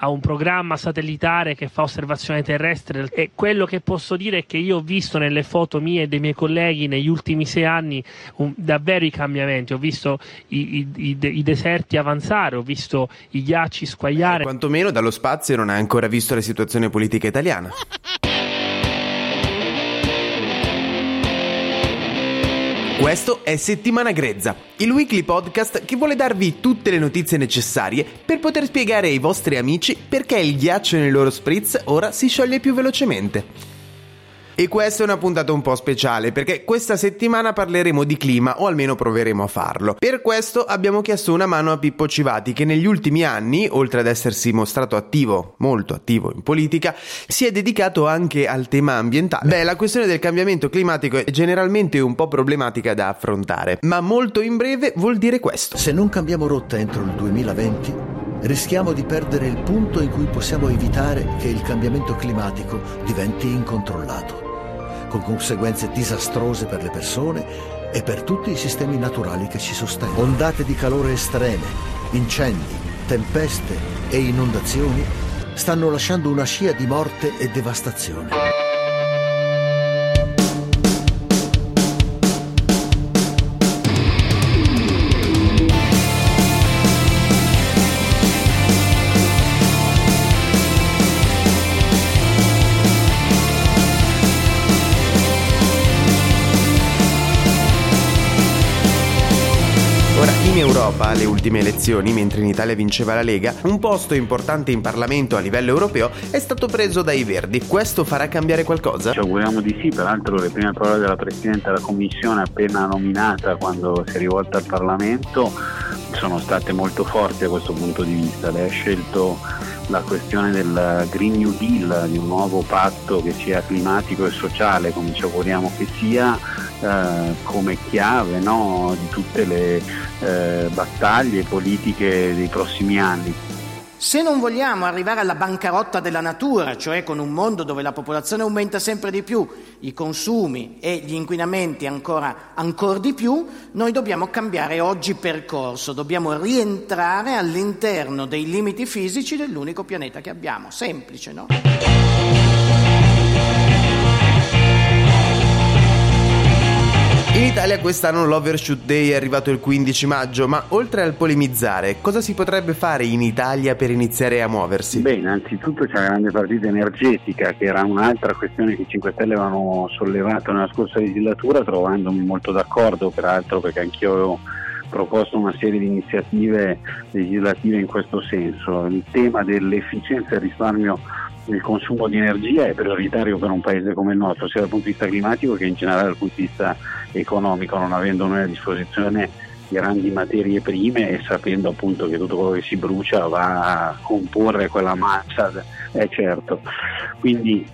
Ha un programma satellitare che fa osservazione terrestre, e quello che posso dire è che io ho visto nelle foto mie e dei miei colleghi negli ultimi 6 anni davvero i cambiamenti. Ho visto i deserti avanzare, ho visto i ghiacci squagliare. Quantomeno dallo spazio non ha ancora visto la situazione politica italiana. Questo è Settimana Grezza, il weekly podcast che vuole darvi tutte le notizie necessarie per poter spiegare ai vostri amici perché il ghiaccio nei loro spritz ora si scioglie più velocemente. E questa è una puntata un po' speciale, perché questa settimana parleremo di clima, o almeno proveremo a farlo. Per questo abbiamo chiesto una mano a Pippo Civati, che negli ultimi anni, oltre ad essersi mostrato attivo, molto attivo in politica, si è dedicato anche al tema ambientale. Beh, la questione del cambiamento climatico è generalmente un po' problematica da affrontare, ma molto in breve vuol dire questo. Se non cambiamo rotta entro il 2020, rischiamo di perdere il punto in cui possiamo evitare che il cambiamento climatico diventi incontrollato, con conseguenze disastrose per le persone e per tutti i sistemi naturali che ci sostengono. Ondate di calore estreme, incendi, tempeste e inondazioni stanno lasciando una scia di morte e devastazione. In Europa, alle ultime elezioni, mentre in Italia vinceva la Lega, un posto importante in Parlamento a livello europeo è stato preso dai Verdi. Questo farà cambiare qualcosa? Ci auguriamo di sì, peraltro le prime parole della Presidente della Commissione appena nominata, quando si è rivolta al Parlamento, sono state molto forti da questo punto di vista. Lei ha scelto la questione del Green New Deal, di un nuovo patto che sia climatico e sociale, come ci auguriamo che sia, come chiave, no, di tutte le battaglie politiche dei prossimi anni. Se non vogliamo arrivare alla bancarotta della natura, cioè con un mondo dove la popolazione aumenta sempre di più, i consumi e gli inquinamenti ancora di più, noi dobbiamo cambiare oggi percorso, dobbiamo rientrare all'interno dei limiti fisici dell'unico pianeta che abbiamo. Semplice, no? In Italia quest'anno l'Overshoot Day è arrivato il 15 maggio, ma oltre al polemizzare, cosa si potrebbe fare in Italia per iniziare a muoversi? Beh, innanzitutto c'è la grande partita energetica, che era un'altra questione che i 5 Stelle avevano sollevato nella scorsa legislatura, trovandomi molto d'accordo, peraltro, perché anch'io avevo proposto una serie di iniziative legislative in questo senso. Il tema dell'efficienza e il risparmio del consumo di energia è prioritario per un paese come il nostro, sia dal punto di vista climatico che in generale dal punto di vista economico, non avendo noi a disposizione grandi materie prime e sapendo appunto che tutto quello che si brucia va a comporre quella massa, è certo. Quindi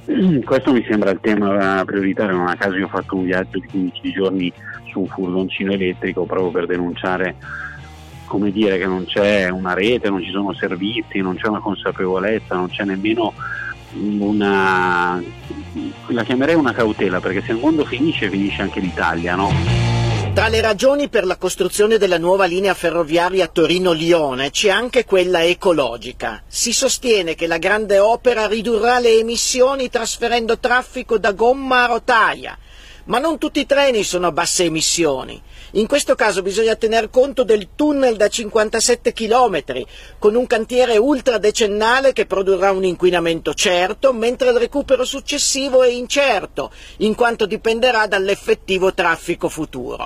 questo mi sembra il tema prioritario. Non a caso io ho fatto un viaggio di 15 giorni su un furgoncino elettrico, proprio per denunciare, come dire, che non c'è una rete, non ci sono servizi, non c'è una consapevolezza, non c'è nemmeno la chiamerei una cautela, perché se il mondo finisce anche l'Italia, no? Tra le ragioni per la costruzione della nuova linea ferroviaria Torino-Lione c'è anche quella ecologica. Si sostiene che la grande opera ridurrà le emissioni trasferendo traffico da gomma a rotaia, ma non tutti i treni sono a basse emissioni. In questo caso bisogna tener conto del tunnel da 57 chilometri, con un cantiere ultradecennale che produrrà un inquinamento certo, mentre il recupero successivo è incerto, in quanto dipenderà dall'effettivo traffico futuro.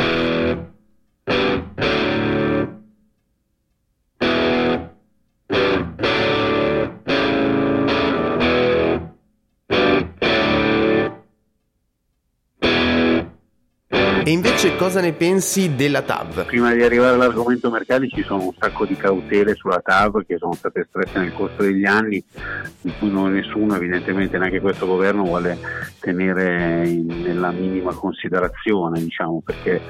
E invece cosa ne pensi della TAV? Prima di arrivare all'argomento mercati ci sono un sacco di cautele sulla TAV che sono state espresse nel corso degli anni, di cui nessuno, evidentemente neanche questo governo, vuole tenere nella minima considerazione, diciamo, perché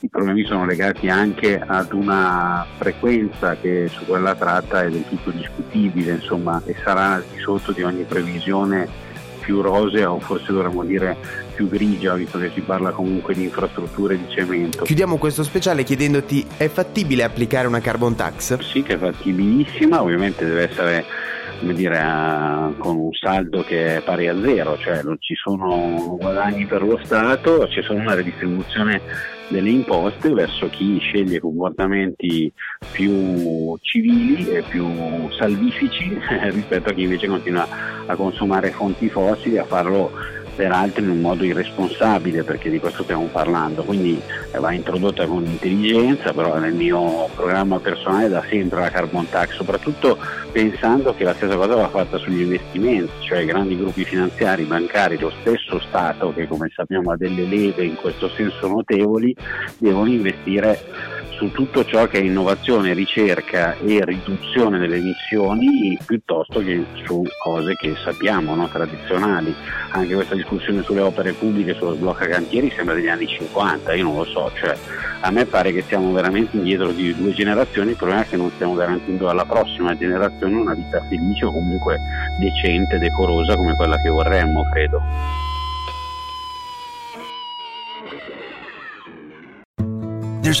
i problemi sono legati anche ad una frequenza che su quella tratta è del tutto discutibile, insomma, e sarà al di sotto di ogni previsione più rosea, o forse dovremmo dire più grigia, visto che si parla comunque di infrastrutture di cemento. Chiudiamo questo speciale chiedendoti: è fattibile applicare una carbon tax? Sì, che è fattibilissima, ovviamente deve essere, come dire, con un saldo che è pari a zero, cioè non ci sono guadagni per lo Stato, ci sono una redistribuzione delle imposte verso chi sceglie comportamenti più civili e più salvifici rispetto a chi invece continua a consumare fonti fossili, a farlo peraltro in un modo irresponsabile, perché di questo stiamo parlando. Quindi va introdotta con intelligenza, però nel mio programma personale da sempre la carbon tax, soprattutto pensando che la stessa cosa va fatta sugli investimenti, cioè grandi gruppi finanziari, bancari, lo stesso Stato che, come sappiamo, ha delle leve in questo senso notevoli, devono investire su tutto ciò che è innovazione, ricerca e riduzione delle emissioni, piuttosto che su cose che sappiamo, no, tradizionali. Anche questa discussione sulle opere pubbliche, sullo sblocca cantieri, sembra degli anni 50, io non lo so, cioè a me pare che siamo veramente indietro di 2 generazioni. Il problema è che non stiamo garantendo alla prossima generazione una vita felice o comunque decente, decorosa come quella che vorremmo, credo. There's